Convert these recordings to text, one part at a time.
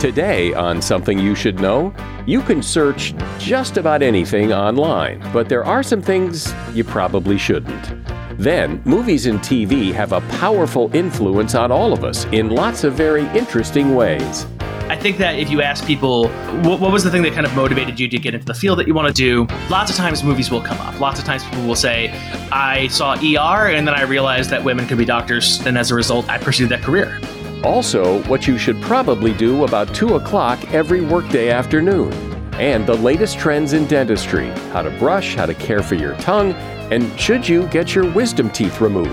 Today on Something You Should Know, you can search just about anything online, but there are some things you probably shouldn't. Then, movies and TV have a powerful influence on all of us in lots of very interesting ways. I think that if you ask people, what was the thing that kind of motivated you to get into the field that you want to do, lots of times movies will come up. Lots of times people will say, I saw ER and then I realized that women could be doctors, and as a result, I pursued that career. Also, what you should probably do about 2 o'clock every workday afternoon. And the latest trends in dentistry, how to brush, how to care for your tongue, and should you get your wisdom teeth removed?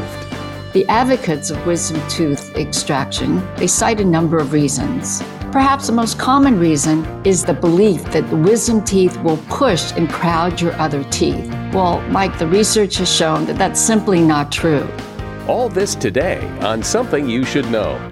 The advocates of wisdom tooth extraction, they cite a number of reasons. Perhaps the most common reason is the belief that the wisdom teeth will push and crowd your other teeth. Well, Mike, the research has shown that that's simply not true. All this today on Something You Should Know.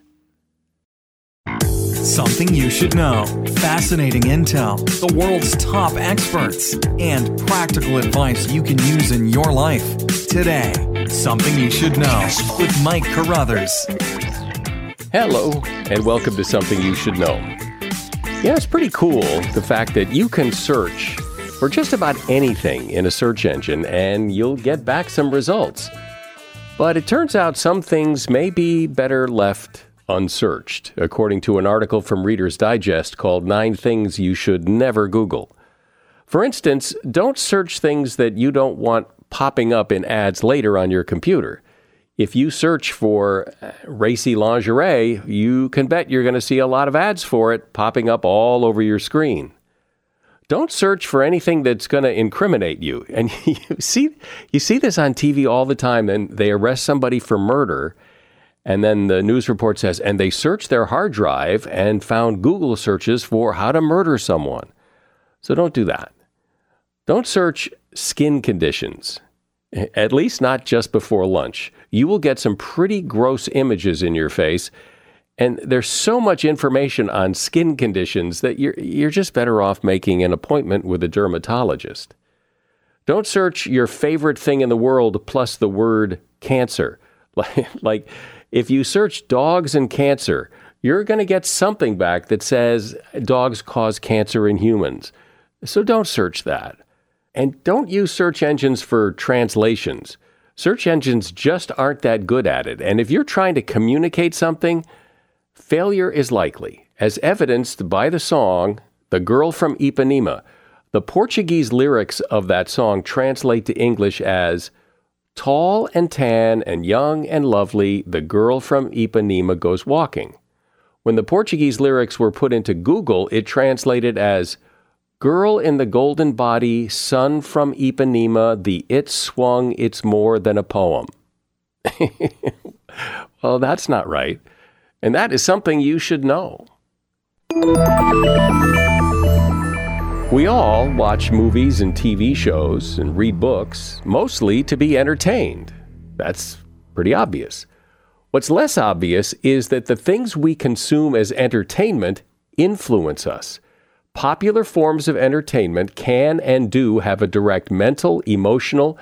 Something you should know. Fascinating intel, the world's top experts, and practical advice you can use in your life. Today, Something You Should Know with Mike Carruthers. Hello, and welcome to Something You Should Know. Yeah, it's pretty cool, the fact that you can search for just about anything in a search engine, and you'll get back some results. But it turns out some things may be better left unsearched, according to an article from Reader's Digest called 9 Things You Should Never Google. For instance, don't search things that you don't want popping up in ads later on your computer. If you search for racy lingerie, you can bet you're going to see a lot of ads for it popping up all over your screen. Don't search for anything that's going to incriminate you. And you see this on TV all the time, and they arrest somebody for murder. And then the news report says, and they searched their hard drive and found Google searches for how to murder someone. So don't do that. Don't search skin conditions, at least not just before lunch. You will get some pretty gross images in your face. And there's so much information on skin conditions that you're just better off making an appointment with a dermatologist. Don't search your favorite thing in the world plus the word cancer. Like, if you search dogs and cancer, you're going to get something back that says dogs cause cancer in humans. So don't search that. And don't use search engines for translations. Search engines just aren't that good at it. And if you're trying to communicate something, failure is likely, as evidenced by the song, The Girl from Ipanema. The Portuguese lyrics of that song translate to English as, tall and tan and young and lovely, the girl from Ipanema goes walking. When the Portuguese lyrics were put into Google, it translated as "Girl in the golden body, sun from Ipanema, the it swung, it's more than a poem." Well, that's not right. And that is something you should know. We all watch movies and TV shows and read books, mostly to be entertained. That's pretty obvious. What's less obvious is that the things we consume as entertainment influence us. Popular forms of entertainment can and do have a direct mental, emotional,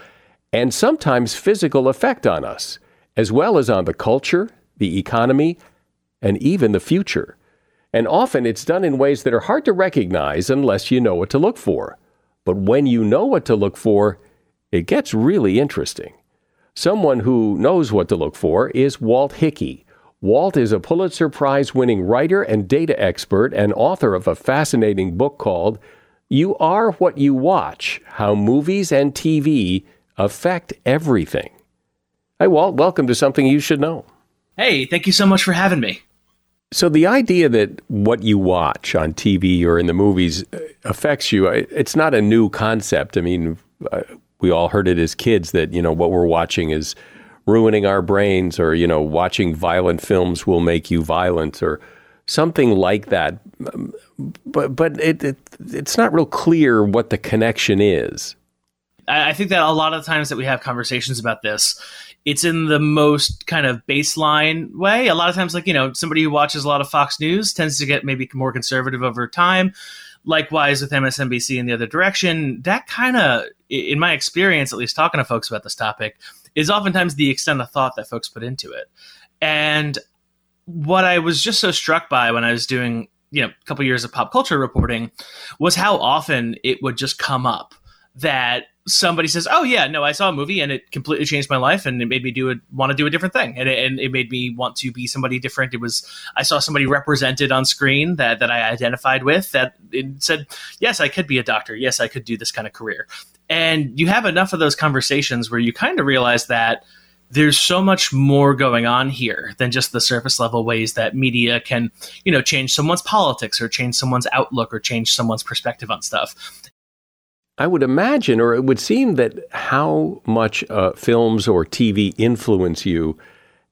and sometimes physical effect on us, as well as on the culture, the economy, and even the future. And often it's done in ways that are hard to recognize unless you know what to look for. But when you know what to look for, it gets really interesting. Someone who knows what to look for is Walt Hickey. Walt is a Pulitzer Prize-winning writer and data expert and author of a fascinating book called You Are What You Watch, How Movies and TV Affect Everything. Hey, Walt, welcome to Something You Should Know. Hey, thank you so much for having me. So the idea that what you watch on TV or in the movies affects you, it's not a new concept. I mean, we all heard it as kids that, you know, what we're watching is ruining our brains, or, you know, watching violent films will make you violent or something like that. But it's not real clear what the connection is. I think that a lot of the times that we have conversations about this, it's in the most kind of baseline way. A lot of times, like, you know, somebody who watches a lot of Fox News tends to get maybe more conservative over time. Likewise with MSNBC in the other direction. That kind of, in my experience, at least talking to folks about this topic, is oftentimes the extent of thought that folks put into it. And what I was just so struck by when I was doing, you know, a couple years of pop culture reporting was how often it would just come up that somebody says, "Oh yeah, no, I saw a movie and it completely changed my life and it made me want to do a different thing. And it made me want to be somebody different. I saw somebody represented on screen that I identified with, that it said, yes, I could be a doctor. Yes, I could do this kind of career." And you have enough of those conversations where you kind of realize that there's so much more going on here than just the surface level ways that media can, you know, change someone's politics or change someone's outlook or change someone's perspective on stuff. I would imagine, or it would seem, that how much films or TV influence you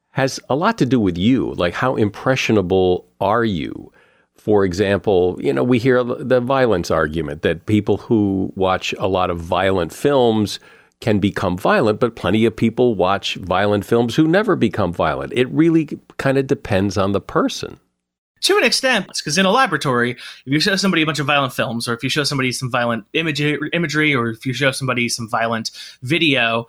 has a lot to do with you. Like, how impressionable are you? For example, you know, we hear the violence argument that people who watch a lot of violent films can become violent, but plenty of people watch violent films who never become violent. It really kind of depends on the person. To an extent, because in a laboratory, if you show somebody a bunch of violent films, or if you show somebody some violent imagery, or if you show somebody some violent video,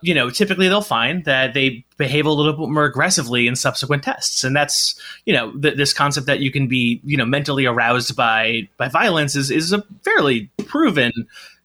you know, typically they'll find that they behave a little bit more aggressively in subsequent tests. And that's, you know, this concept that you can be, you know, mentally aroused by violence is a fairly proven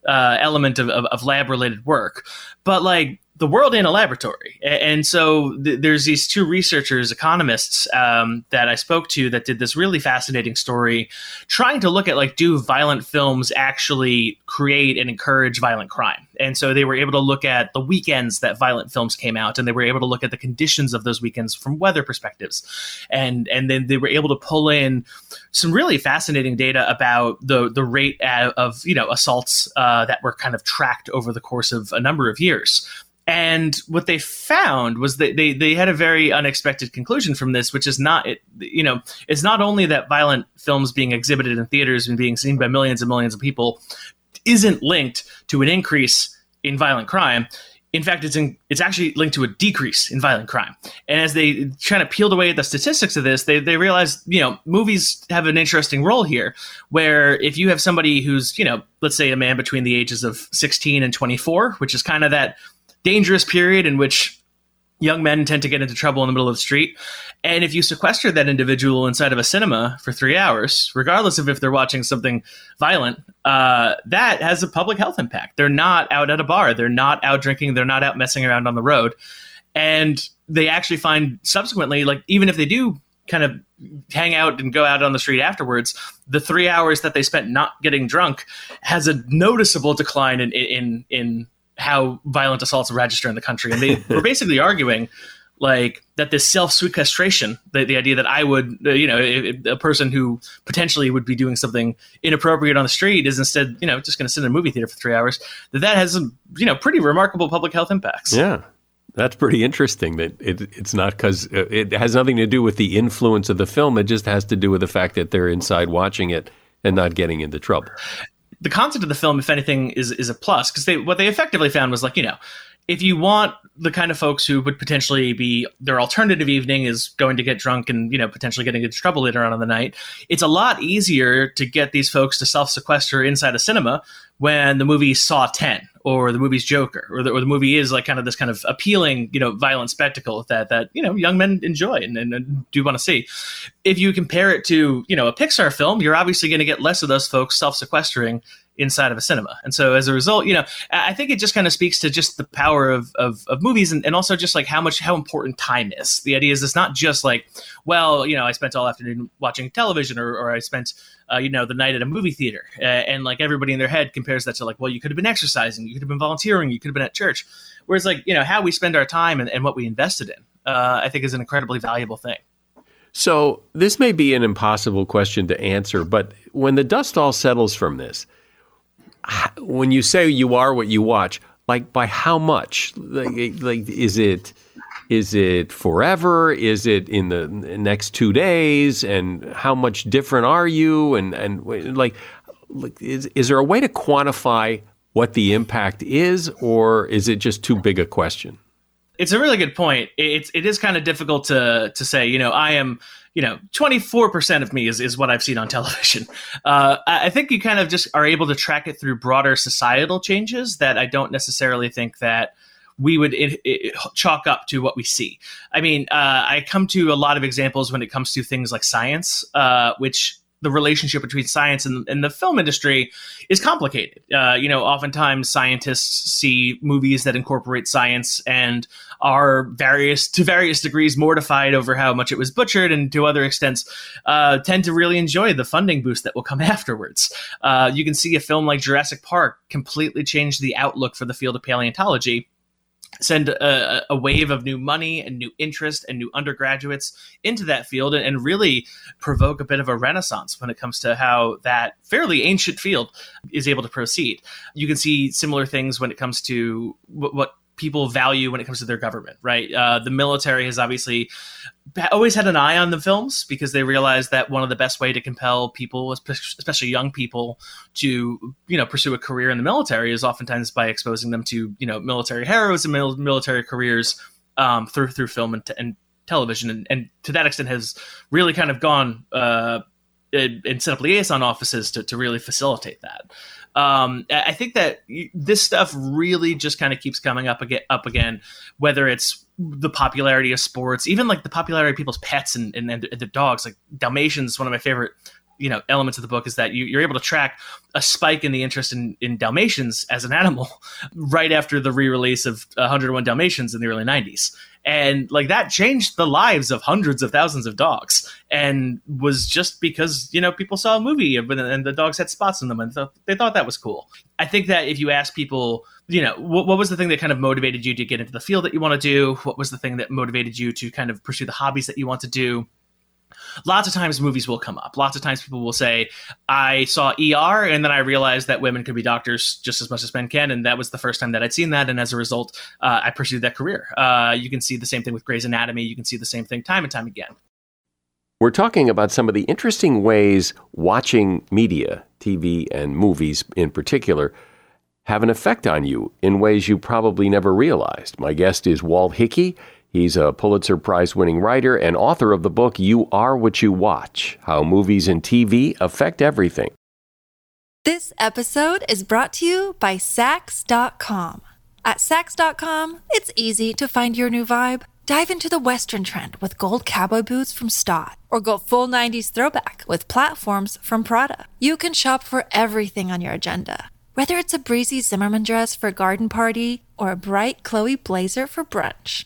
element of lab-related work. But, like, the world in a laboratory. And so there's these two researchers, economists, that I spoke to that did this really fascinating story trying to look at, like, do violent films actually create and encourage violent crime? And so they were able to look at the weekends that violent films came out, and they were able to look at the conditions of those weekends from weather perspectives. And then they were able to pull in some really fascinating data about the rate of, you know, assaults that were kind of tracked over the course of a number of years. And what they found was that they had a very unexpected conclusion from this, which is it's not only that violent films being exhibited in theaters and being seen by millions and millions of people isn't linked to an increase in violent crime. In fact, it's actually linked to a decrease in violent crime. And as they kind of peeled away at the statistics of this, they realized, you know, movies have an interesting role here, where if you have somebody who's, you know, let's say a man between the ages of 16 and 24, which is kind of that dangerous period in which young men tend to get into trouble in the middle of the street. And if you sequester that individual inside of a cinema for 3 hours, regardless of if they're watching something violent, that has a public health impact. They're not out at a bar. They're not out drinking. They're not out messing around on the road. And they actually find subsequently, like, even if they do kind of hang out and go out on the street afterwards, the 3 hours that they spent not getting drunk has a noticeable decline in how violent assaults register in the country. And they were basically arguing, like that this self-sequestration, the idea that I would, you know, a person who potentially would be doing something inappropriate on the street is instead, you know, just going to sit in a movie theater for 3 hours, that has some, you know, pretty remarkable public health impacts. Yeah. That's pretty interesting that it's not because it has nothing to do with the influence of the film. It just has to do with the fact that they're inside watching it and not getting into trouble. The concept of the film, if anything, is a plus, because what they effectively found was like, you know, if you want the kind of folks who would potentially be, their alternative evening is going to get drunk and, you know, potentially getting into trouble later on in the night, it's a lot easier to get these folks to self-sequester inside a cinema when the movie Saw 10 or the movie's Joker or the movie is like kind of this kind of appealing, you know, violent spectacle that, you know, young men enjoy and do want to see. If you compare it to, you know, a Pixar film, you're obviously going to get less of those folks self-sequestering inside of a cinema. And so as a result, you know, I think it just kind of speaks to just the power of movies and also just like how important time is. The idea is it's not just like, well, you know, I spent all afternoon watching television or I spent, you know, the night at a movie theater. And like everybody in their head compares that to like, well, you could have been exercising, you could have been volunteering, you could have been at church. Whereas like, you know, how we spend our time and what we invested in, I think is an incredibly valuable thing. So this may be an impossible question to answer, but when the dust all settles from this, when you say you are what you watch, like by how much? Like is it forever? Is it in the next 2 days? And how much different are you? And like is there a way to quantify what the impact is, or is it just too big a question? It's a really good point. It is kind of difficult to say, you know, I am, you know, 24% of me is what I've seen on television. I think you kind of just are able to track it through broader societal changes that I don't necessarily think that we would chalk up to what we see. I mean, I come to a lot of examples when it comes to things like science, which the relationship between science and the film industry is complicated. You know, oftentimes scientists see movies that incorporate science and are to various degrees mortified over how much it was butchered, and to other extents tend to really enjoy the funding boost that will come afterwards. You can see a film like Jurassic Park completely change the outlook for the field of paleontology, send a wave of new money and new interest and new undergraduates into that field and really provoke a bit of a renaissance when it comes to how that fairly ancient field is able to proceed. You can see similar things when it comes to what people value when it comes to their government, right? The military has obviously always had an eye on the films because they realized that one of the best way to compel people, especially young people, to, you know, pursue a career in the military is oftentimes by exposing them to, you know, military heroes and military careers through film and television, and to that extent has really kind of gone and set up liaison offices to really facilitate that. I think that this stuff really just kind of keeps coming up again, whether it's the popularity of sports, even like the popularity of people's pets and the dogs, like Dalmatians. One of my favorite, you know, elements of the book is that you're able to track a spike in the interest in Dalmatians as an animal right after the re-release of 101 Dalmatians in the early 90s. And like that changed the lives of hundreds of thousands of dogs, and was just because, you know, people saw a movie and the dogs had spots in them and they thought that was cool. I think that if you ask people, you know, what was the thing that kind of motivated you to get into the field that you want to do? What was the thing that motivated you to kind of pursue the hobbies that you want to do? Lots of times movies will come up. Lots of times people will say, I saw ER and then I realized that women could be doctors just as much as men can. And that was the first time that I'd seen that. And as a result, I pursued that career. You can see the same thing with Grey's Anatomy. You can see the same thing time and time again. We're talking about some of the interesting ways watching media, TV and movies in particular, have an effect on you in ways you probably never realized. My guest is Walt Hickey. He's a Pulitzer Prize-winning writer and author of the book, You Are What You Watch, How Movies and TV Affect Everything. This episode is brought to you by Saks.com. At Saks.com, it's easy to find your new vibe. Dive into the Western trend with gold cowboy boots from Staud, or go full 90s throwback with platforms from Prada. You can shop for everything on your agenda, whether it's a breezy Zimmermann dress for a garden party or a bright Chloe blazer for brunch.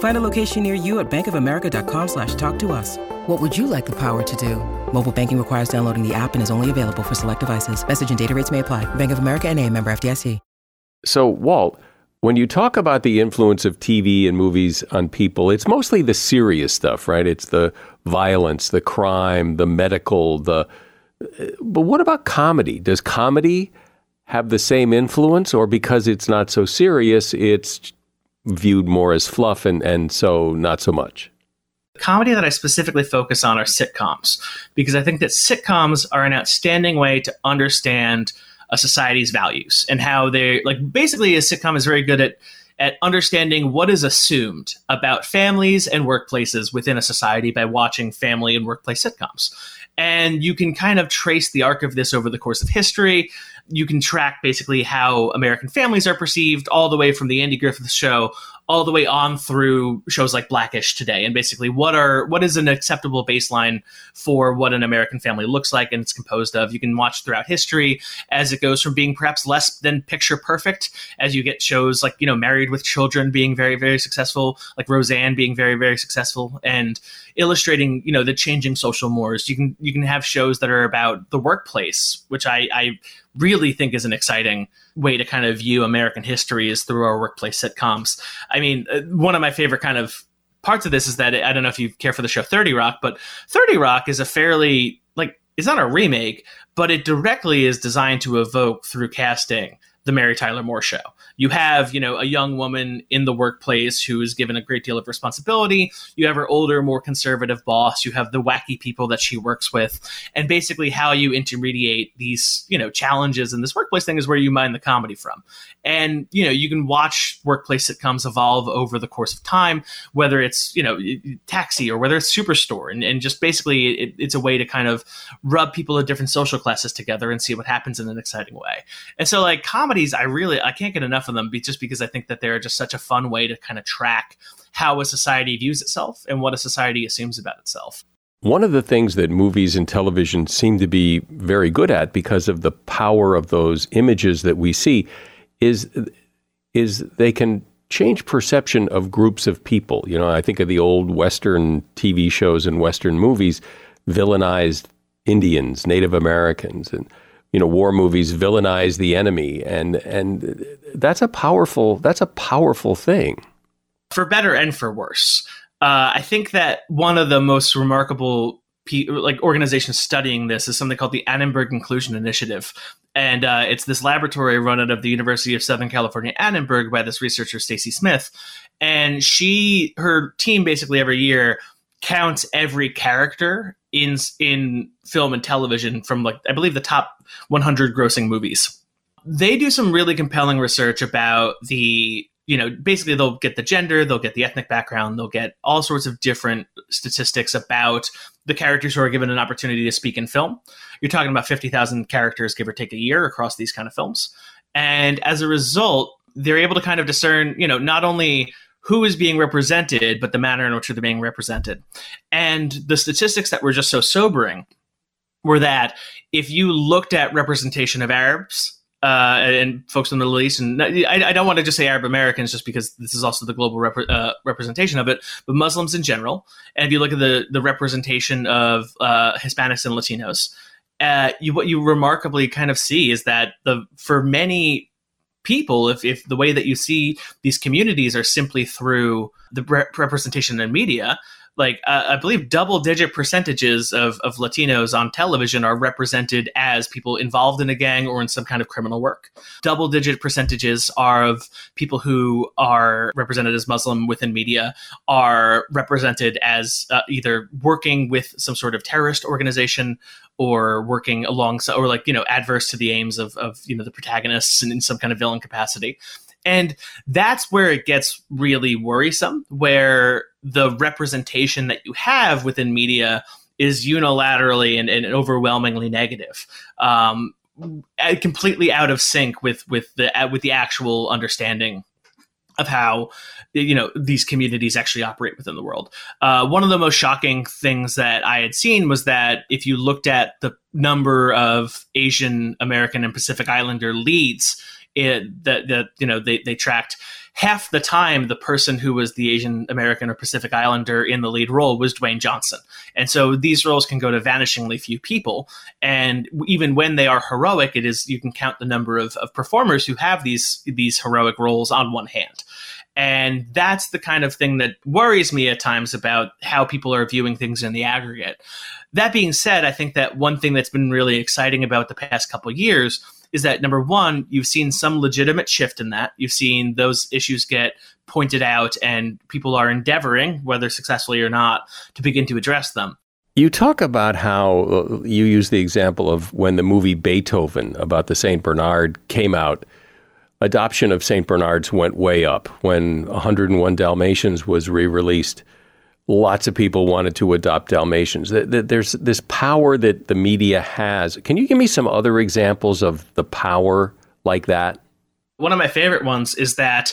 Find a location near you at bankofamerica.com/talktous. What would you like the power to do? Mobile banking requires downloading the app and is only available for select devices. Message and data rates may apply. Bank of America N.A., member FDIC. So, Walt, when you talk about the influence of TV and movies on people, it's mostly the serious stuff, right? It's the violence, the crime, the medical, But what about comedy? Does comedy have the same influence, or because it's not so serious, it's viewed more as fluff and so not so much? Comedy that I specifically focus on are sitcoms, because I think that sitcoms are an outstanding way to understand a society's values and how they, like, basically a sitcom is very good at understanding what is assumed about families and workplaces within a society by watching family and workplace sitcoms. And you can kind of trace the arc of this over the course of history. You can track basically how American families are perceived all the way from the Andy Griffith show all the way on through shows like Black-ish today, and basically what is an acceptable baseline for what an American family looks like and it's composed of. You can watch throughout history as it goes from being perhaps less than picture perfect as you get shows like, you know, Married with Children being very, very successful, like Roseanne being very, very successful, and illustrating, you know, the changing social mores. You can have shows that are about the workplace, which I really think is an exciting way to kind of view American history is through our workplace sitcoms. I mean, one of my favorite kind of parts of this is that, I don't know if you care for the show 30 Rock, but 30 Rock is a fairly, like, it's not a remake, but it directly is designed to evoke through casting the Mary Tyler Moore show. You have, you know, a young woman in the workplace who is given a great deal of responsibility. You have her older, more conservative boss. You have the wacky people that she works with. And basically how you intermediate these, you know, challenges in this workplace thing is where you mine the comedy from. And, you know, you can watch workplace sitcoms evolve over the course of time, whether it's, you know, Taxi or whether it's Superstore. And just basically it's a way to kind of rub people of different social classes together and see what happens in an exciting way. And so, like, comedies, I can't get enough of them, just because I think that they're just such a fun way to kind of track how a society views itself and what a society assumes about itself. One of the things that movies and television seem to be very good at, because of the power of those images that we see, is they can change perception of groups of people. You know, I think of the old Western TV shows and Western movies villainized Indians, Native Americans, and, you know, war movies villainize the enemy, and that's a powerful thing, for better and for worse. I think that one of the most remarkable organizations studying this is something called the Annenberg Inclusion Initiative, and it's this laboratory run out of the University of Southern California, Annenberg, by this researcher Stacy Smith, and her team basically every year counts every character in film and television from, like, I believe the top 100 grossing movies. They do some really compelling research about the, you know, basically they'll get the gender, they'll get the ethnic background, they'll get all sorts of different statistics about the characters who are given an opportunity to speak in film. You're talking about 50,000 characters, give or take, a year across these kind of films. And as a result, they're able to kind of discern, you know, not only who is being represented, but the manner in which they're being represented. And the statistics that were just so sobering were that if you looked at representation of Arabs and folks in the Middle East, and I don't want to just say Arab Americans just because this is also the global representation of it, but Muslims in general, and if you look at the representation of Hispanics and Latinos, what you remarkably kind of see is that for many people, if the way that you see these communities are simply through the representation in media, like I believe double-digit percentages of Latinos on television are represented as people involved in a gang or in some kind of criminal work. Double-digit percentages are of people who are represented as Muslim within media, are represented as either working with some sort of terrorist organization or working alongside, or, like, you know, adverse to the aims of you know, the protagonists and in some kind of villain capacity. And that's where it gets really worrisome, where the representation that you have within media is unilaterally and overwhelmingly negative, completely out of sync with the actual understanding of how, you know, these communities actually operate within the world. One of the most shocking things that I had seen was that if you looked at the number of Asian American and Pacific Islander leads that you know, they tracked, half the time the person who was the Asian American or Pacific Islander in the lead role was Dwayne Johnson. And so these roles can go to vanishingly few people. And even when they are heroic, it is, you can count the number of performers who have these heroic roles on one hand. And that's the kind of thing that worries me at times about how people are viewing things in the aggregate. That being said, I think that one thing that's been really exciting about the past couple of years is that, number one, you've seen some legitimate shift in that. You've seen those issues get pointed out, and people are endeavoring, whether successfully or not, to begin to address them. You talk about how you use the example of when the movie Beethoven about the St. Bernard came out, adoption of St. Bernards went way up. When 101 Dalmatians was re-released, lots of people wanted to adopt Dalmatians. There's this power that the media has. Can you give me some other examples of the power like that? One of my favorite ones is that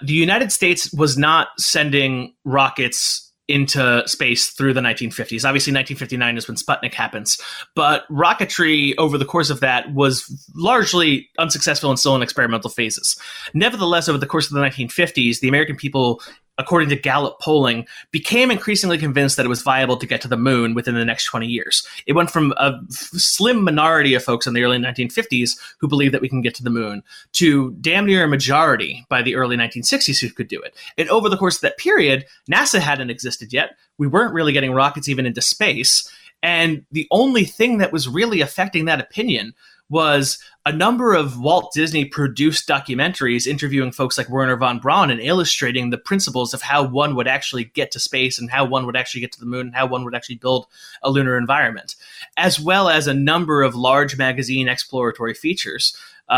the United States was not sending rockets into space through the 1950s. Obviously, 1959 is when Sputnik happens. But rocketry over the course of that was largely unsuccessful and still in experimental phases. Nevertheless, over the course of the 1950s, the American people, according to Gallup polling, became increasingly convinced that it was viable to get to the moon within the next 20 years. It went from a slim minority of folks in the early 1950s who believed that we can get to the moon to damn near a majority by the early 1960s who could do it. And over the course of that period, NASA hadn't existed yet. We weren't really getting rockets even into space. And the only thing that was really affecting that opinion was a number of Walt Disney-produced documentaries interviewing folks like Werner von Braun and illustrating the principles of how one would actually get to space and how one would actually get to the moon and how one would actually build a lunar environment, as well as a number of large magazine exploratory features in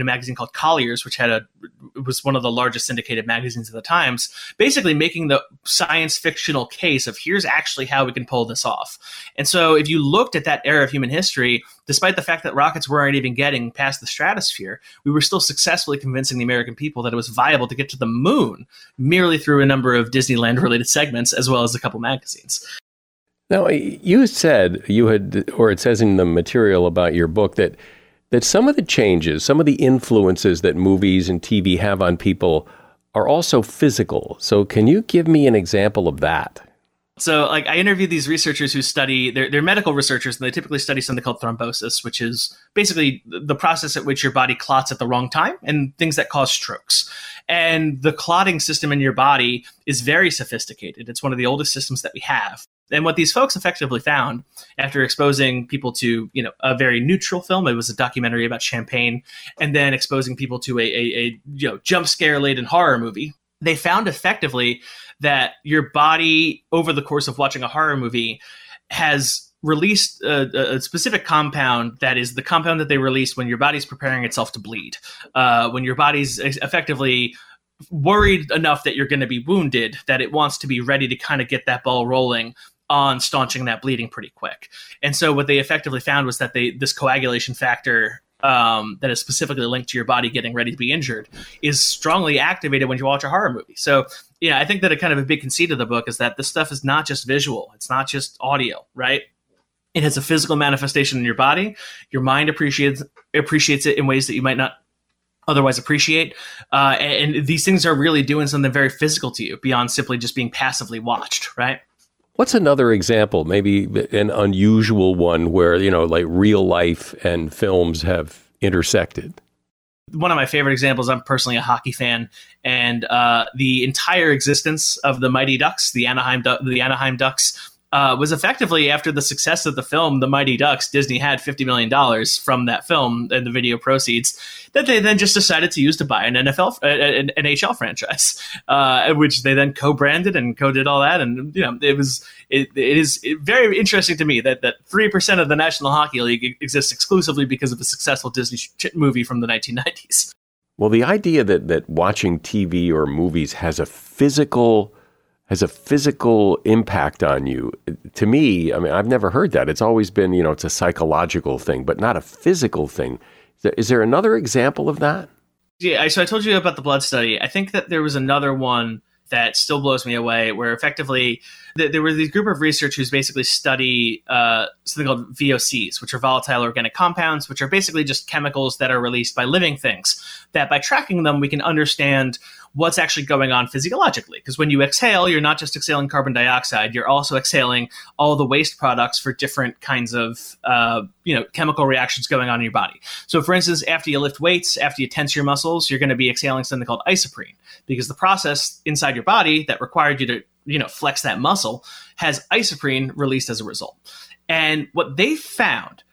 a magazine called Collier's, which was one of the largest syndicated magazines of the times, basically making the science fictional case of here's actually how we can pull this off. And so if you looked at that era of human history, despite the fact that rockets weren't even getting past the stratosphere, we were still successfully convincing the American people that it was viable to get to the moon merely through a number of Disneyland-related segments as well as a couple magazines. Now, you said it says in the material about your book that some of the changes, some of the influences that movies and TV have on people are also physical. So can you give me an example of that? So like I interviewed these researchers who study, they're medical researchers, and they typically study something called thrombosis, which is basically the process at which your body clots at the wrong time and things that cause strokes. And the clotting system in your body is very sophisticated. It's one of the oldest systems that we have. And what these folks effectively found after exposing people to, you know, a very neutral film, it was a documentary about champagne, and then exposing people to a you know, jump scare laden horror movie, they found effectively that your body over the course of watching a horror movie has released a specific compound that is the compound that they release when your body's preparing itself to bleed, when your body's effectively worried enough that you're going to be wounded, that it wants to be ready to kind of get that ball rolling on staunching that bleeding pretty quick. And so what they effectively found was that this coagulation factor that is specifically linked to your body getting ready to be injured is strongly activated when you watch a horror movie. So yeah, I think that a kind of a big conceit of the book is that this stuff is not just visual. It's not just audio, right? It has a physical manifestation in your body. Your mind appreciates it in ways that you might not otherwise appreciate. And these things are really doing something very physical to you beyond simply just being passively watched, right? What's another example, maybe an unusual one where, you know, like real life and films have intersected? One of my favorite examples, I'm personally a hockey fan, and the entire existence of the Mighty Ducks, the Anaheim Ducks, was effectively, after the success of the film, The Mighty Ducks, Disney had $50 million from that film and the video proceeds that they then just decided to use to buy an NHL franchise, which they then co-branded and co-did all that. And, you know, it is very interesting to me that 3% of the National Hockey League exists exclusively because of a successful Disney movie from the 1990s. Well, the idea that watching TV or movies has a physical impact on you. To me, I mean, I've never heard that. It's always been, you know, it's a psychological thing, but not a physical thing. Is there another example of that? Yeah, so I told you about the blood study. I think that there was another one that still blows me away, where effectively there were these group of researchers who basically study something called VOCs, which are volatile organic compounds, which are basically just chemicals that are released by living things, that by tracking them, we can understand what's actually going on physiologically. Because when you exhale, you're not just exhaling carbon dioxide, you're also exhaling all the waste products for different kinds of chemical reactions going on in your body. So for instance, after you lift weights, after you tense your muscles, you're going to be exhaling something called isoprene, because the process inside your body that required you to flex that muscle has isoprene released as a result. And what they found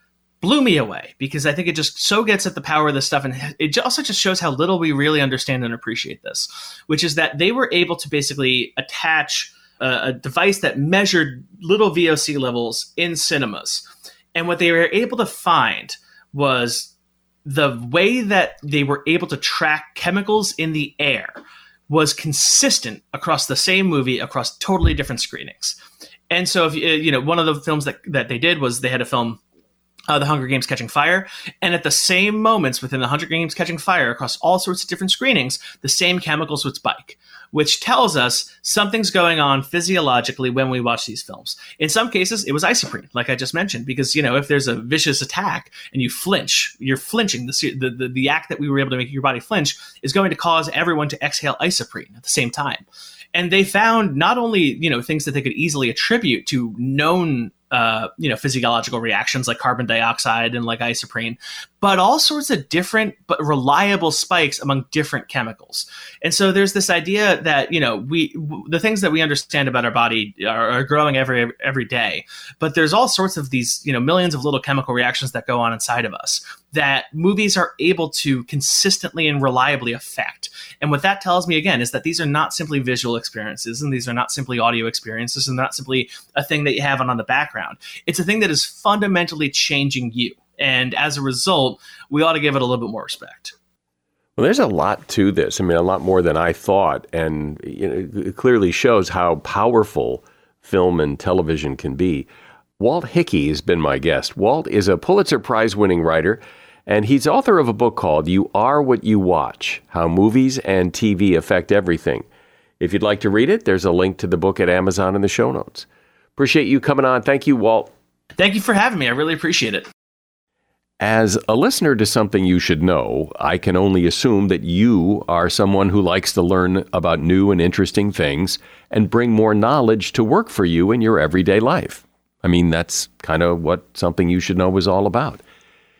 blew me away, because I think it just so gets at the power of this stuff. And it also just shows how little we really understand and appreciate this, which is that they were able to basically attach a device that measured little VOC levels in cinemas. And what they were able to find was the way that they were able to track chemicals in the air was consistent across the same movie, across totally different screenings. And so if one of the films that they did was they had a film, The Hunger Games Catching Fire. And at the same moments within The Hunger Games Catching Fire, across all sorts of different screenings, the same chemicals would spike, which tells us something's going on physiologically when we watch these films. In some cases, it was isoprene, like I just mentioned, because, if there's a vicious attack and you flinch, you're flinching. The act that we were able to make your body flinch is going to cause everyone to exhale isoprene at the same time. And they found not only, things that they could easily attribute to known physiological reactions like carbon dioxide and like isoprene, but all sorts of different but reliable spikes among different chemicals. And so there's this idea that, the things that we understand about our body are growing every day, but there's all sorts of these, millions of little chemical reactions that go on inside of us that movies are able to consistently and reliably affect. And what that tells me, again, is that these are not simply visual experiences, and these are not simply audio experiences, and not simply a thing that you have on the background. It's a thing that is fundamentally changing you. And as a result, we ought to give it a little bit more respect. Well, there's a lot to this. I mean, a lot more than I thought. And it clearly shows how powerful film and television can be. Walt Hickey has been my guest. Walt is a Pulitzer Prize-winning writer, and he's author of a book called You Are What You Watch, How Movies and TV Affect Everything. If you'd like to read it, there's a link to the book at Amazon in the show notes. Appreciate you coming on. Thank you, Walt. Thank you for having me. I really appreciate it. As a listener to Something You Should Know, I can only assume that you are someone who likes to learn about new and interesting things and bring more knowledge to work for you in your everyday life. I mean, that's kind of what Something You Should Know is all about.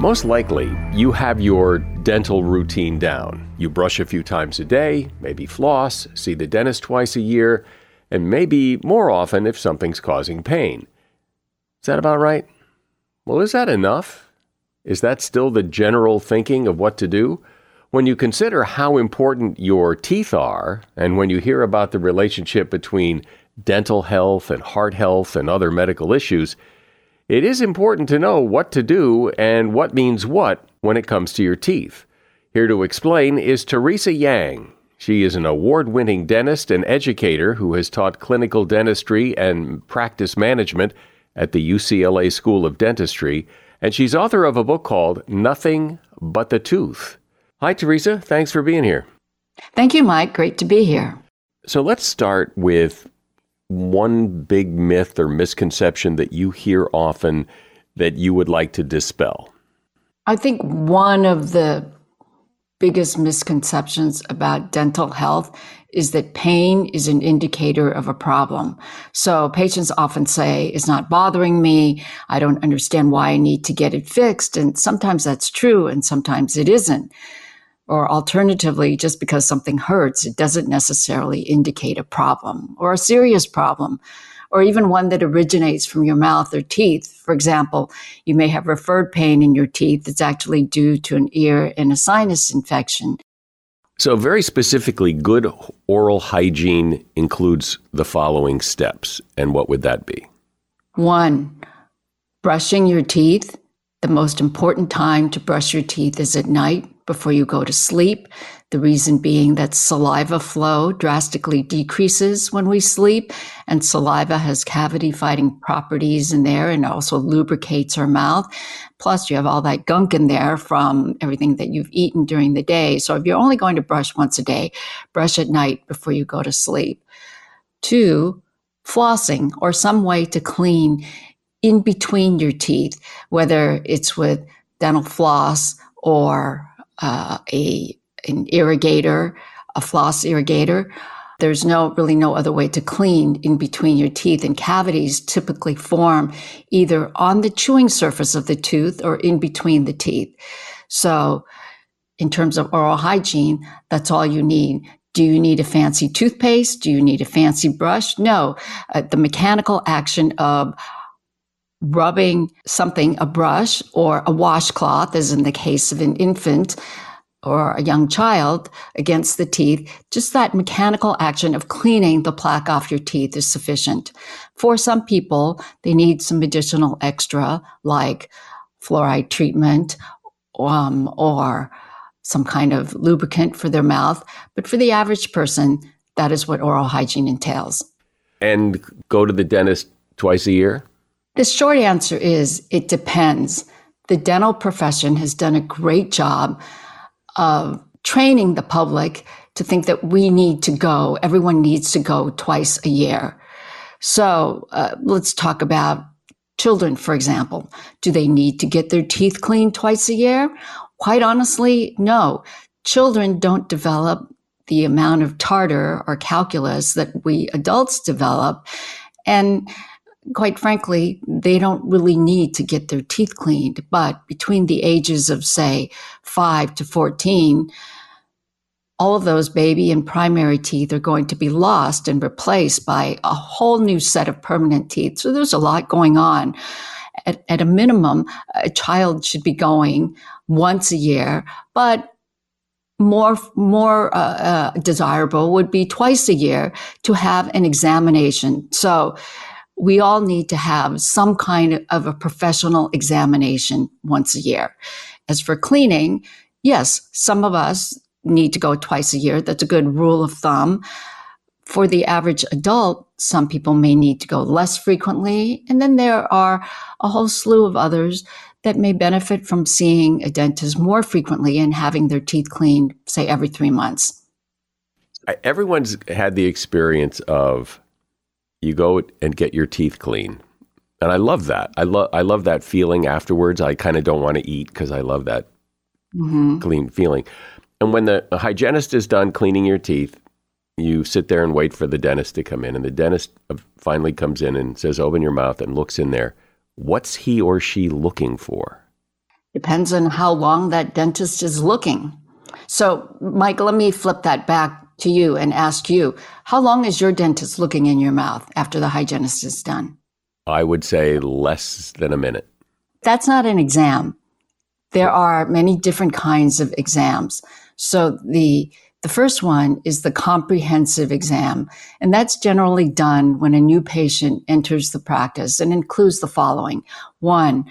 Most likely, you have your dental routine down. You brush a few times a day, maybe floss, see the dentist twice a year, and maybe more often if something's causing pain. Is that about right? Well, is that enough? Is that still the general thinking of what to do? When you consider how important your teeth are, and when you hear about the relationship between dental health and heart health and other medical issues, it is important to know what to do and what means what when it comes to your teeth. Here to explain is Teresa Yang. She is an award-winning dentist and educator who has taught clinical dentistry and practice management at the UCLA School of Dentistry, and she's author of a book called Nothing But the Tooth. Hi, Teresa. Thanks for being here. Thank you, Mike. Great to be here. So let's start with one big myth or misconception that you hear often that you would like to dispel. I think one of the biggest misconceptions about dental health is that pain is an indicator of a problem. So patients often say, it's not bothering me. I don't understand why I need to get it fixed. And sometimes that's true and sometimes it isn't. Or alternatively, just because something hurts, it doesn't necessarily indicate a problem or a serious problem, or even one that originates from your mouth or teeth. For example, you may have referred pain in your teeth that's actually due to an ear and a sinus infection. So very specifically, good oral hygiene includes the following steps. And what would that be? 1, brushing your teeth. The most important time to brush your teeth is at night before you go to sleep. The reason being that saliva flow drastically decreases when we sleep, and saliva has cavity-fighting properties in there and also lubricates our mouth. Plus, you have all that gunk in there from everything that you've eaten during the day. So if you're only going to brush once a day, brush at night before you go to sleep. 2, flossing or some way to clean in between your teeth, whether it's with dental floss or an irrigator, a floss irrigator. There's no other way to clean in between your teeth, and cavities typically form either on the chewing surface of the tooth or in between the teeth. So in terms of oral hygiene, that's all you need. Do you need a fancy toothpaste? Do you need a fancy brush? No. The mechanical action of rubbing something, a brush or a washcloth, as in the case of an infant or a young child, against the teeth, just that mechanical action of cleaning the plaque off your teeth is sufficient. For some people, they need some additional extra, like fluoride treatment or some kind of lubricant for their mouth. But for the average person, that is what oral hygiene entails. And go to the dentist twice a year? The short answer is it depends. The dental profession has done a great job of training the public to think that everyone needs to go twice a year. So let's talk about children, for example. Do they need to get their teeth cleaned twice a year? Quite honestly, no. Children don't develop the amount of tartar or calculus that we adults develop. And quite frankly, they don't really need to get their teeth cleaned. But between the ages of, say, 5 to 14, all of those baby and primary teeth are going to be lost and replaced by a whole new set of permanent teeth. So there's a lot going on. At a minimum, a child should be going once a year, but more desirable would be twice a year to have an examination. So we all need to have some kind of a professional examination once a year. As for cleaning, yes, some of us need to go twice a year. That's a good rule of thumb. For the average adult, some people may need to go less frequently. And then there are a whole slew of others that may benefit from seeing a dentist more frequently and having their teeth cleaned, say, every 3 months. Everyone's had the experience of, you go and get your teeth clean. And I love that. I love that feeling afterwards. I kind of don't want to eat because I love that clean feeling. And when the hygienist is done cleaning your teeth, you sit there and wait for the dentist to come in. And the dentist finally comes in and says, open your mouth, and looks in there. What's he or she looking for? Depends on how long that dentist is looking. So, Mike, let me flip that back to you and ask you, how long is your dentist looking in your mouth after the hygienist is done? I would say less than a minute. That's not an exam. There are many different kinds of exams. So the first one is the comprehensive exam, and that's generally done when a new patient enters the practice and includes the following. 1,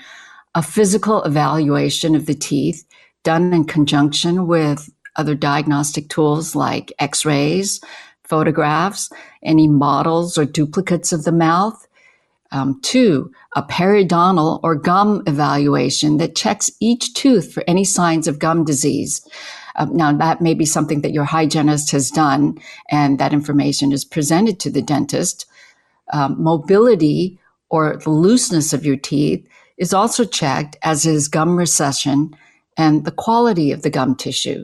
a physical evaluation of the teeth done in conjunction with other diagnostic tools like x-rays, photographs, any models or duplicates of the mouth. 2, a periodontal or gum evaluation that checks each tooth for any signs of gum disease. Now, that may be something that your hygienist has done, and that information is presented to the dentist. Mobility or the looseness of your teeth is also checked, as is gum recession and the quality of the gum tissue.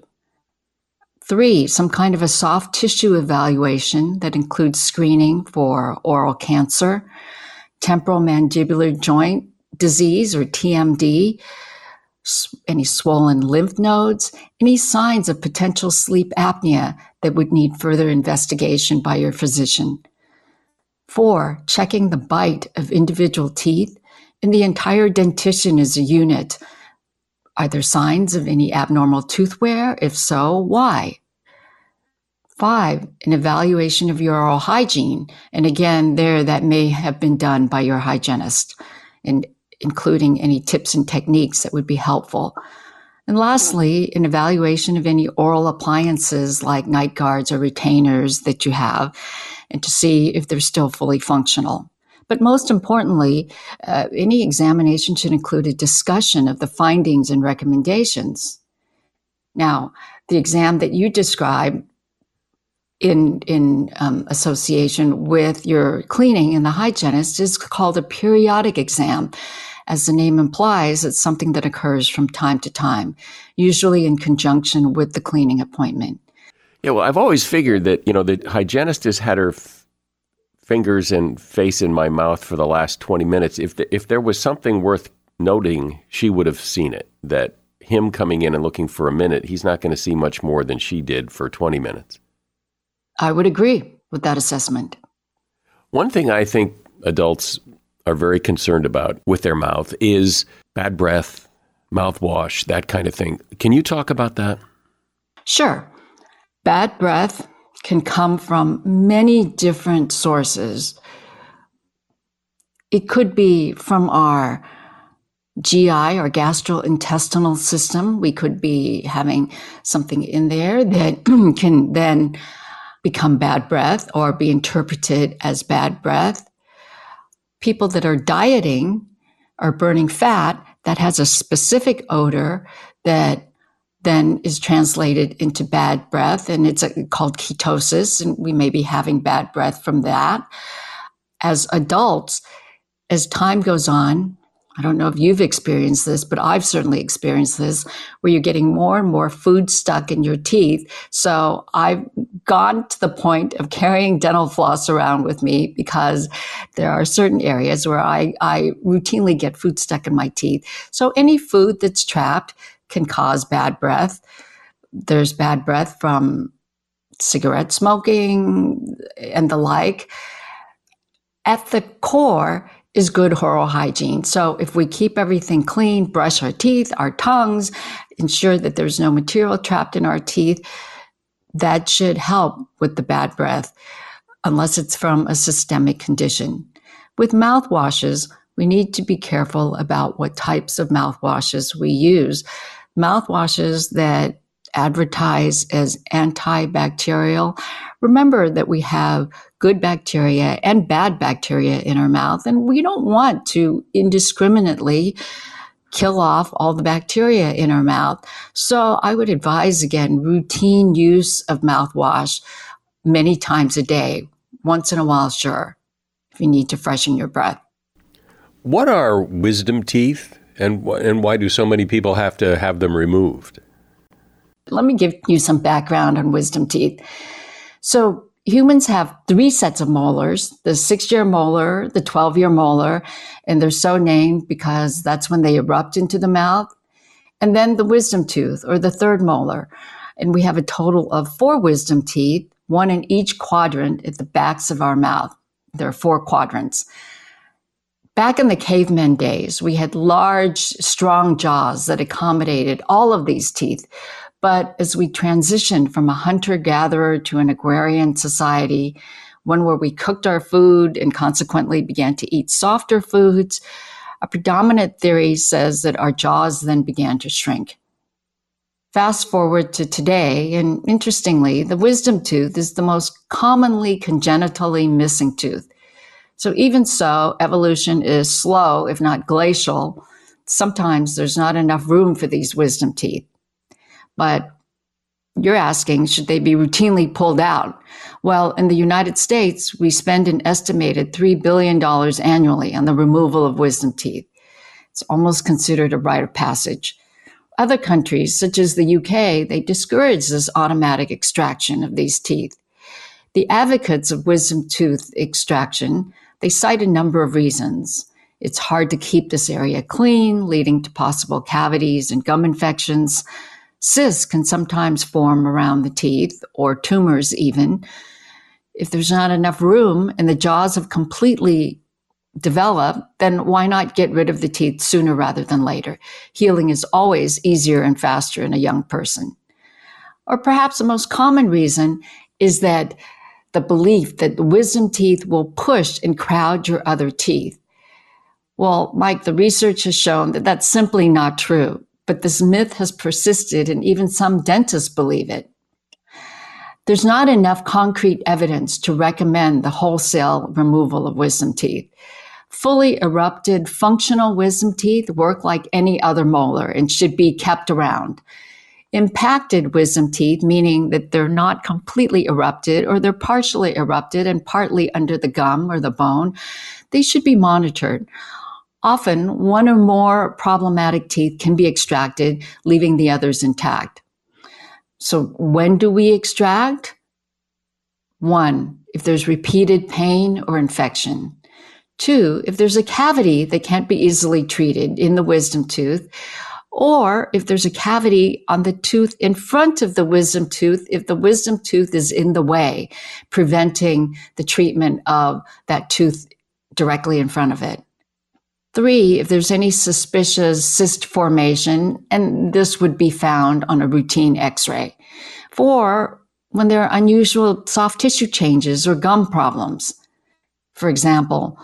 3, some kind of a soft tissue evaluation that includes screening for oral cancer, temporal mandibular joint disease or TMD, any swollen lymph nodes, any signs of potential sleep apnea that would need further investigation by your physician. 4, checking the bite of individual teeth and the entire dentition as a unit. Are there signs of any abnormal tooth wear? If so, why? 5, an evaluation of your oral hygiene. And again, that may have been done by your hygienist, and including any tips and techniques that would be helpful. And lastly, an evaluation of any oral appliances like night guards or retainers that you have, and to see if they're still fully functional. But most importantly, any examination should include a discussion of the findings and recommendations. Now, the exam that you describe in association with your cleaning and the hygienist is called a periodic exam. As the name implies, it's something that occurs from time to time, usually in conjunction with the cleaning appointment. Yeah, well, I've always figured that, the hygienist has had her fingers and face in my mouth for the last 20 minutes. If there was something worth noting, she would have seen it. That him coming in and looking for a minute, he's not going to see much more than she did for 20 minutes. I would agree with that assessment. One thing I think adults are very concerned about with their mouth is bad breath, mouthwash, that kind of thing. Can you talk about that? Sure. Bad breath can come from many different sources. It could be from our GI or gastrointestinal system. We could be having something in there that can then become bad breath or be interpreted as bad breath. People that are dieting or burning fat, that has a specific odor that then is translated into bad breath, and it's called ketosis, and we may be having bad breath from that. As adults, as time goes on, I don't know if you've experienced this, but I've certainly experienced this, where you're getting more and more food stuck in your teeth. So I've gone to the point of carrying dental floss around with me because there are certain areas where I routinely get food stuck in my teeth. So any food that's trapped can cause bad breath. There's bad breath from cigarette smoking and the like. At the core is good oral hygiene. So if we keep everything clean, brush our teeth, our tongues, ensure that there's no material trapped in our teeth, that should help with the bad breath, unless it's from a systemic condition. With mouthwashes, we need to be careful about what types of mouthwashes we use. Mouthwashes that advertise as antibacterial. Remember that we have good bacteria and bad bacteria in our mouth, and we don't want to indiscriminately kill off all the bacteria in our mouth. So I would advise, again, routine use of mouthwash many times a day, once in a while, sure, if you need to freshen your breath. What are wisdom teeth, and why do so many people have to have them removed? Let me give you some background on wisdom teeth. So humans have 3 sets of molars, the 6-year molar, the 12-year molar, and they're so named because that's when they erupt into the mouth. And then the wisdom tooth, or the 3rd molar. And we have a total of 4 wisdom teeth, 1 in each quadrant at the backs of our mouth. There are 4 quadrants. Back in the caveman days, we had large, strong jaws that accommodated all of these teeth. But as we transitioned from a hunter-gatherer to an agrarian society, one where we cooked our food and consequently began to eat softer foods, a predominant theory says that our jaws then began to shrink. Fast forward to today, and interestingly, the wisdom tooth is the most commonly congenitally missing tooth. So even so, evolution is slow, if not glacial. Sometimes there's not enough room for these wisdom teeth. But you're asking, should they be routinely pulled out? Well, in the United States, we spend an estimated $3 billion annually on the removal of wisdom teeth. It's almost considered a rite of passage. Other countries, such as the UK, they discourage this automatic extraction of these teeth. The advocates of wisdom tooth extraction, they cite a number of reasons. It's hard to keep this area clean, leading to possible cavities and gum infections. Cysts can sometimes form around the teeth, or tumors even. If there's not enough room and the jaws have completely developed, then why not get rid of the teeth sooner rather than later? Healing is always easier and faster in a young person. Or perhaps the most common reason is that the belief that the wisdom teeth will push and crowd your other teeth. Well, Mike, the research has shown that that's simply not true, but this myth has persisted and even some dentists believe it. There's not enough concrete evidence to recommend the wholesale removal of wisdom teeth. Fully erupted, functional wisdom teeth work like any other molar and should be kept around. Impacted wisdom teeth, meaning that they're not completely erupted or they're partially erupted and partly under the gum or the bone, they should be monitored. Often, one or more problematic teeth can be extracted, leaving the others intact. So when do we extract? 1, if there's repeated pain or infection. 2, if there's a cavity that can't be easily treated in the wisdom tooth, or if there's a cavity on the tooth in front of the wisdom tooth, if the wisdom tooth is in the way, preventing the treatment of that tooth directly in front of it. 3, if there's any suspicious cyst formation, and this would be found on a routine x-ray. 4, when there are unusual soft tissue changes or gum problems. For example,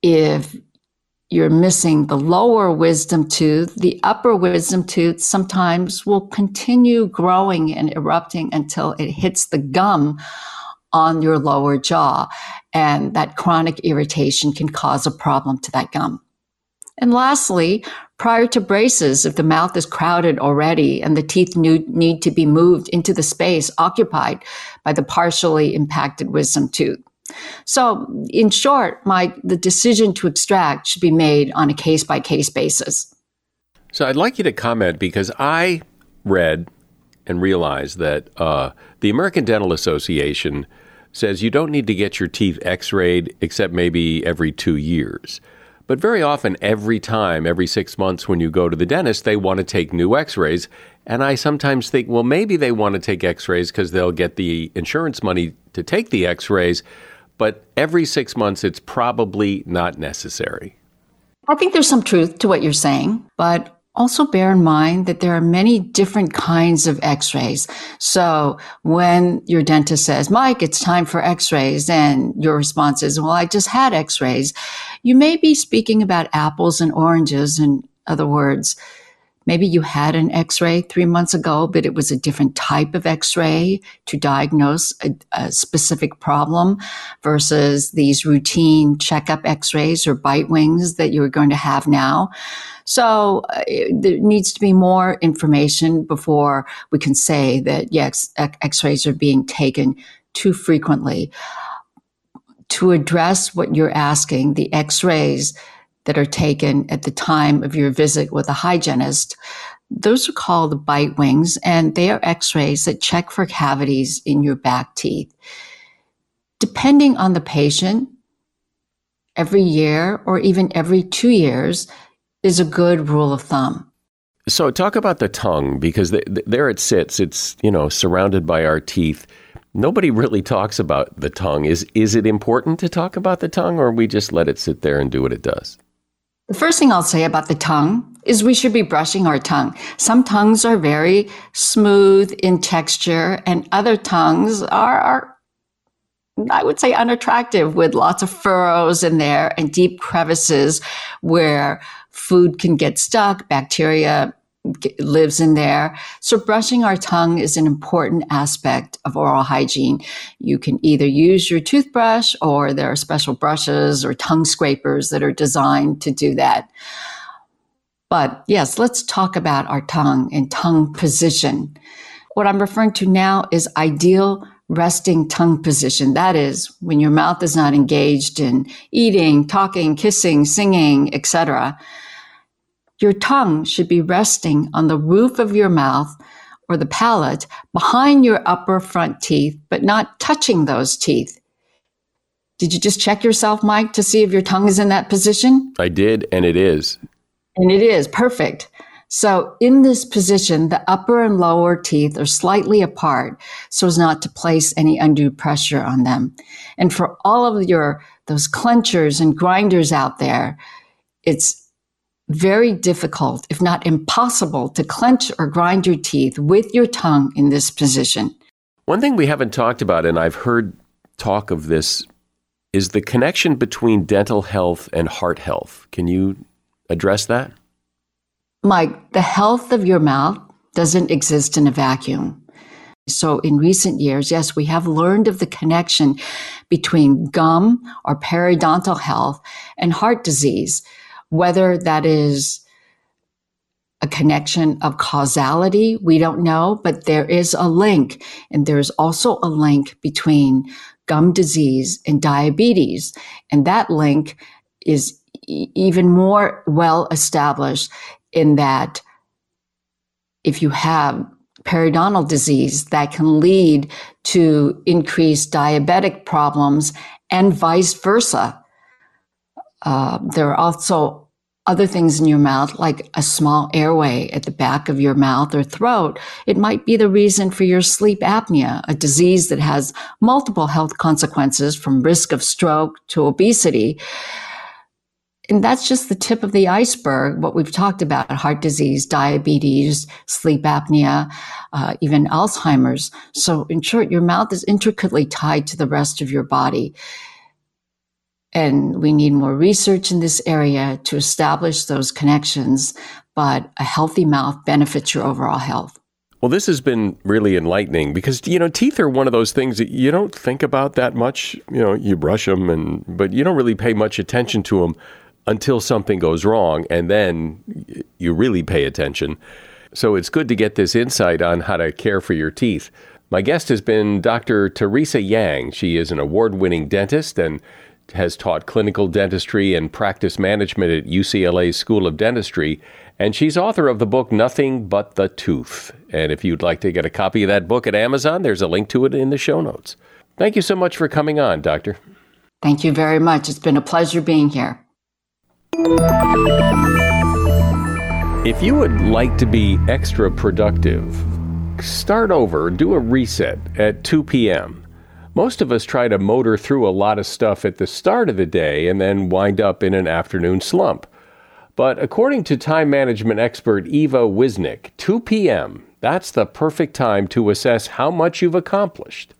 if you're missing the lower wisdom tooth, the upper wisdom tooth sometimes will continue growing and erupting until it hits the gum on your lower jaw, and that chronic irritation can cause a problem to that gum. And lastly, prior to braces, if the mouth is crowded already and the teeth need to be moved into the space occupied by the partially impacted wisdom tooth. So in short, the decision to extract should be made on a case-by-case basis. So I'd like you to comment, because I read and realized that the American Dental Association says you don't need to get your teeth x-rayed except maybe every 2 years. But very often, every time, every 6 months when you go to the dentist, they want to take new x-rays. And I sometimes think, well, maybe they want to take x-rays because they'll get the insurance money to take the x-rays. But every 6 months, it's probably not necessary. I think there's some truth to what you're saying, but also bear in mind that there are many different kinds of x-rays. So when your dentist says, Mike, it's time for x-rays, and your response is, well, I just had x-rays, you may be speaking about apples and oranges. In other words, maybe you had an x-ray 3 months ago, but it was a different type of x-ray to diagnose a specific problem versus these routine checkup x-rays or bite wings that you're going to have now. So there needs to be more information before we can say that, yes, x-rays are being taken too frequently. To address what you're asking, the x-rays that are taken at the time of your visit with a hygienist, those are called bite wings, and they are x-rays that check for cavities in your back teeth. Depending on the patient, every year or even every 2 years is a good rule of thumb. So talk about the tongue, because there it sits. It's, surrounded by our teeth. Nobody really talks about the tongue. Is it important to talk about the tongue, or we just let it sit there and do what it does? The first thing I'll say about the tongue is we should be brushing our tongue. Some tongues are very smooth in texture, and other tongues are I would say unattractive, with lots of furrows in there and deep crevices where food can get stuck, bacteria lives in there. So brushing our tongue is an important aspect of oral hygiene. You can either use your toothbrush, or there are special brushes or tongue scrapers that are designed to do that. But yes, let's talk about our tongue and tongue position. What I'm referring to now is ideal resting tongue position. That is, when your mouth is not engaged in eating, talking, kissing, singing, etc. Your tongue should be resting on the roof of your mouth or the palate behind your upper front teeth, but not touching those teeth. Did you just check yourself, Mike, to see if your tongue is in that position? I did, and it is. And it is. Perfect. So in this position, the upper and lower teeth are slightly apart so as not to place any undue pressure on them. And for all of those clenchers and grinders out there, it's very difficult, if not impossible, to clench or grind your teeth with your tongue in this position. One thing we haven't talked about, and I've heard talk of this, is the connection between dental health and heart health. Can you address that? Mike, the health of your mouth doesn't exist in a vacuum. So in recent years, yes, we have learned of the connection between gum or periodontal health and heart disease, whether that is a connection of causality, we don't know, but there is a link. And there is also a link between gum disease and diabetes. And that link is even more well established in that if you have periodontal disease, that can lead to increased diabetic problems and vice versa. There are also other things in your mouth, like a small airway at the back of your mouth or throat. It might be the reason for your sleep apnea, a disease that has multiple health consequences from risk of stroke to obesity. And that's just the tip of the iceberg, what we've talked about, heart disease, diabetes, sleep apnea, even Alzheimer's. So in short, your mouth is intricately tied to the rest of your body. And we need more research in this area to establish those connections. But a healthy mouth benefits your overall health. Well, this has been really enlightening because, teeth are one of those things that you don't think about that much. You brush them, but you don't really pay much attention to them until something goes wrong, and then you really pay attention. So it's good to get this insight on how to care for your teeth. My guest has been Dr. Teresa Yang. She is an award-winning dentist and has taught clinical dentistry and practice management at UCLA's School of Dentistry, and she's author of the book Nothing But the Tooth. And if you'd like to get a copy of that book at Amazon, there's a link to it in the show notes. Thank you so much for coming on, Doctor. Thank you very much. It's been a pleasure being here. If you would like to be extra productive, start over, do a reset at 2 p.m. Most of us try to motor through a lot of stuff at the start of the day and then wind up in an afternoon slump. But according to time management expert Eva Wisnik, 2 p.m., that's the perfect time to assess how much you've accomplished.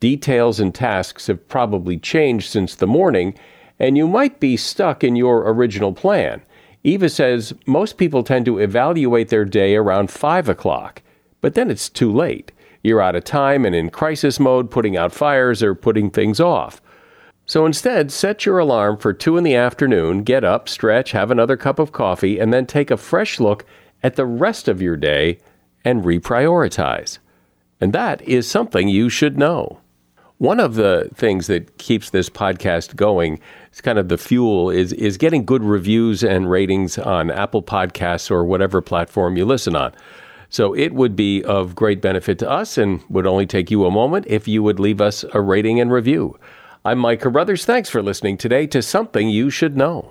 Details and tasks have probably changed since the morning, and you might be stuck in your original plan. Eva says most people tend to evaluate their day around 5 o'clock, but then it's too late. You're out of time and in crisis mode, putting out fires or putting things off. So instead, set your alarm for 2 in the afternoon, get up, stretch, have another cup of coffee, and then take a fresh look at the rest of your day and reprioritize. And that is something you should know. One of the things that keeps this podcast going, it's kind of the fuel, is getting good reviews and ratings on Apple Podcasts or whatever platform you listen on. So it would be of great benefit to us and would only take you a moment if you would leave us a rating and review. I'm Mike Carruthers. Thanks for listening today to Something You Should Know.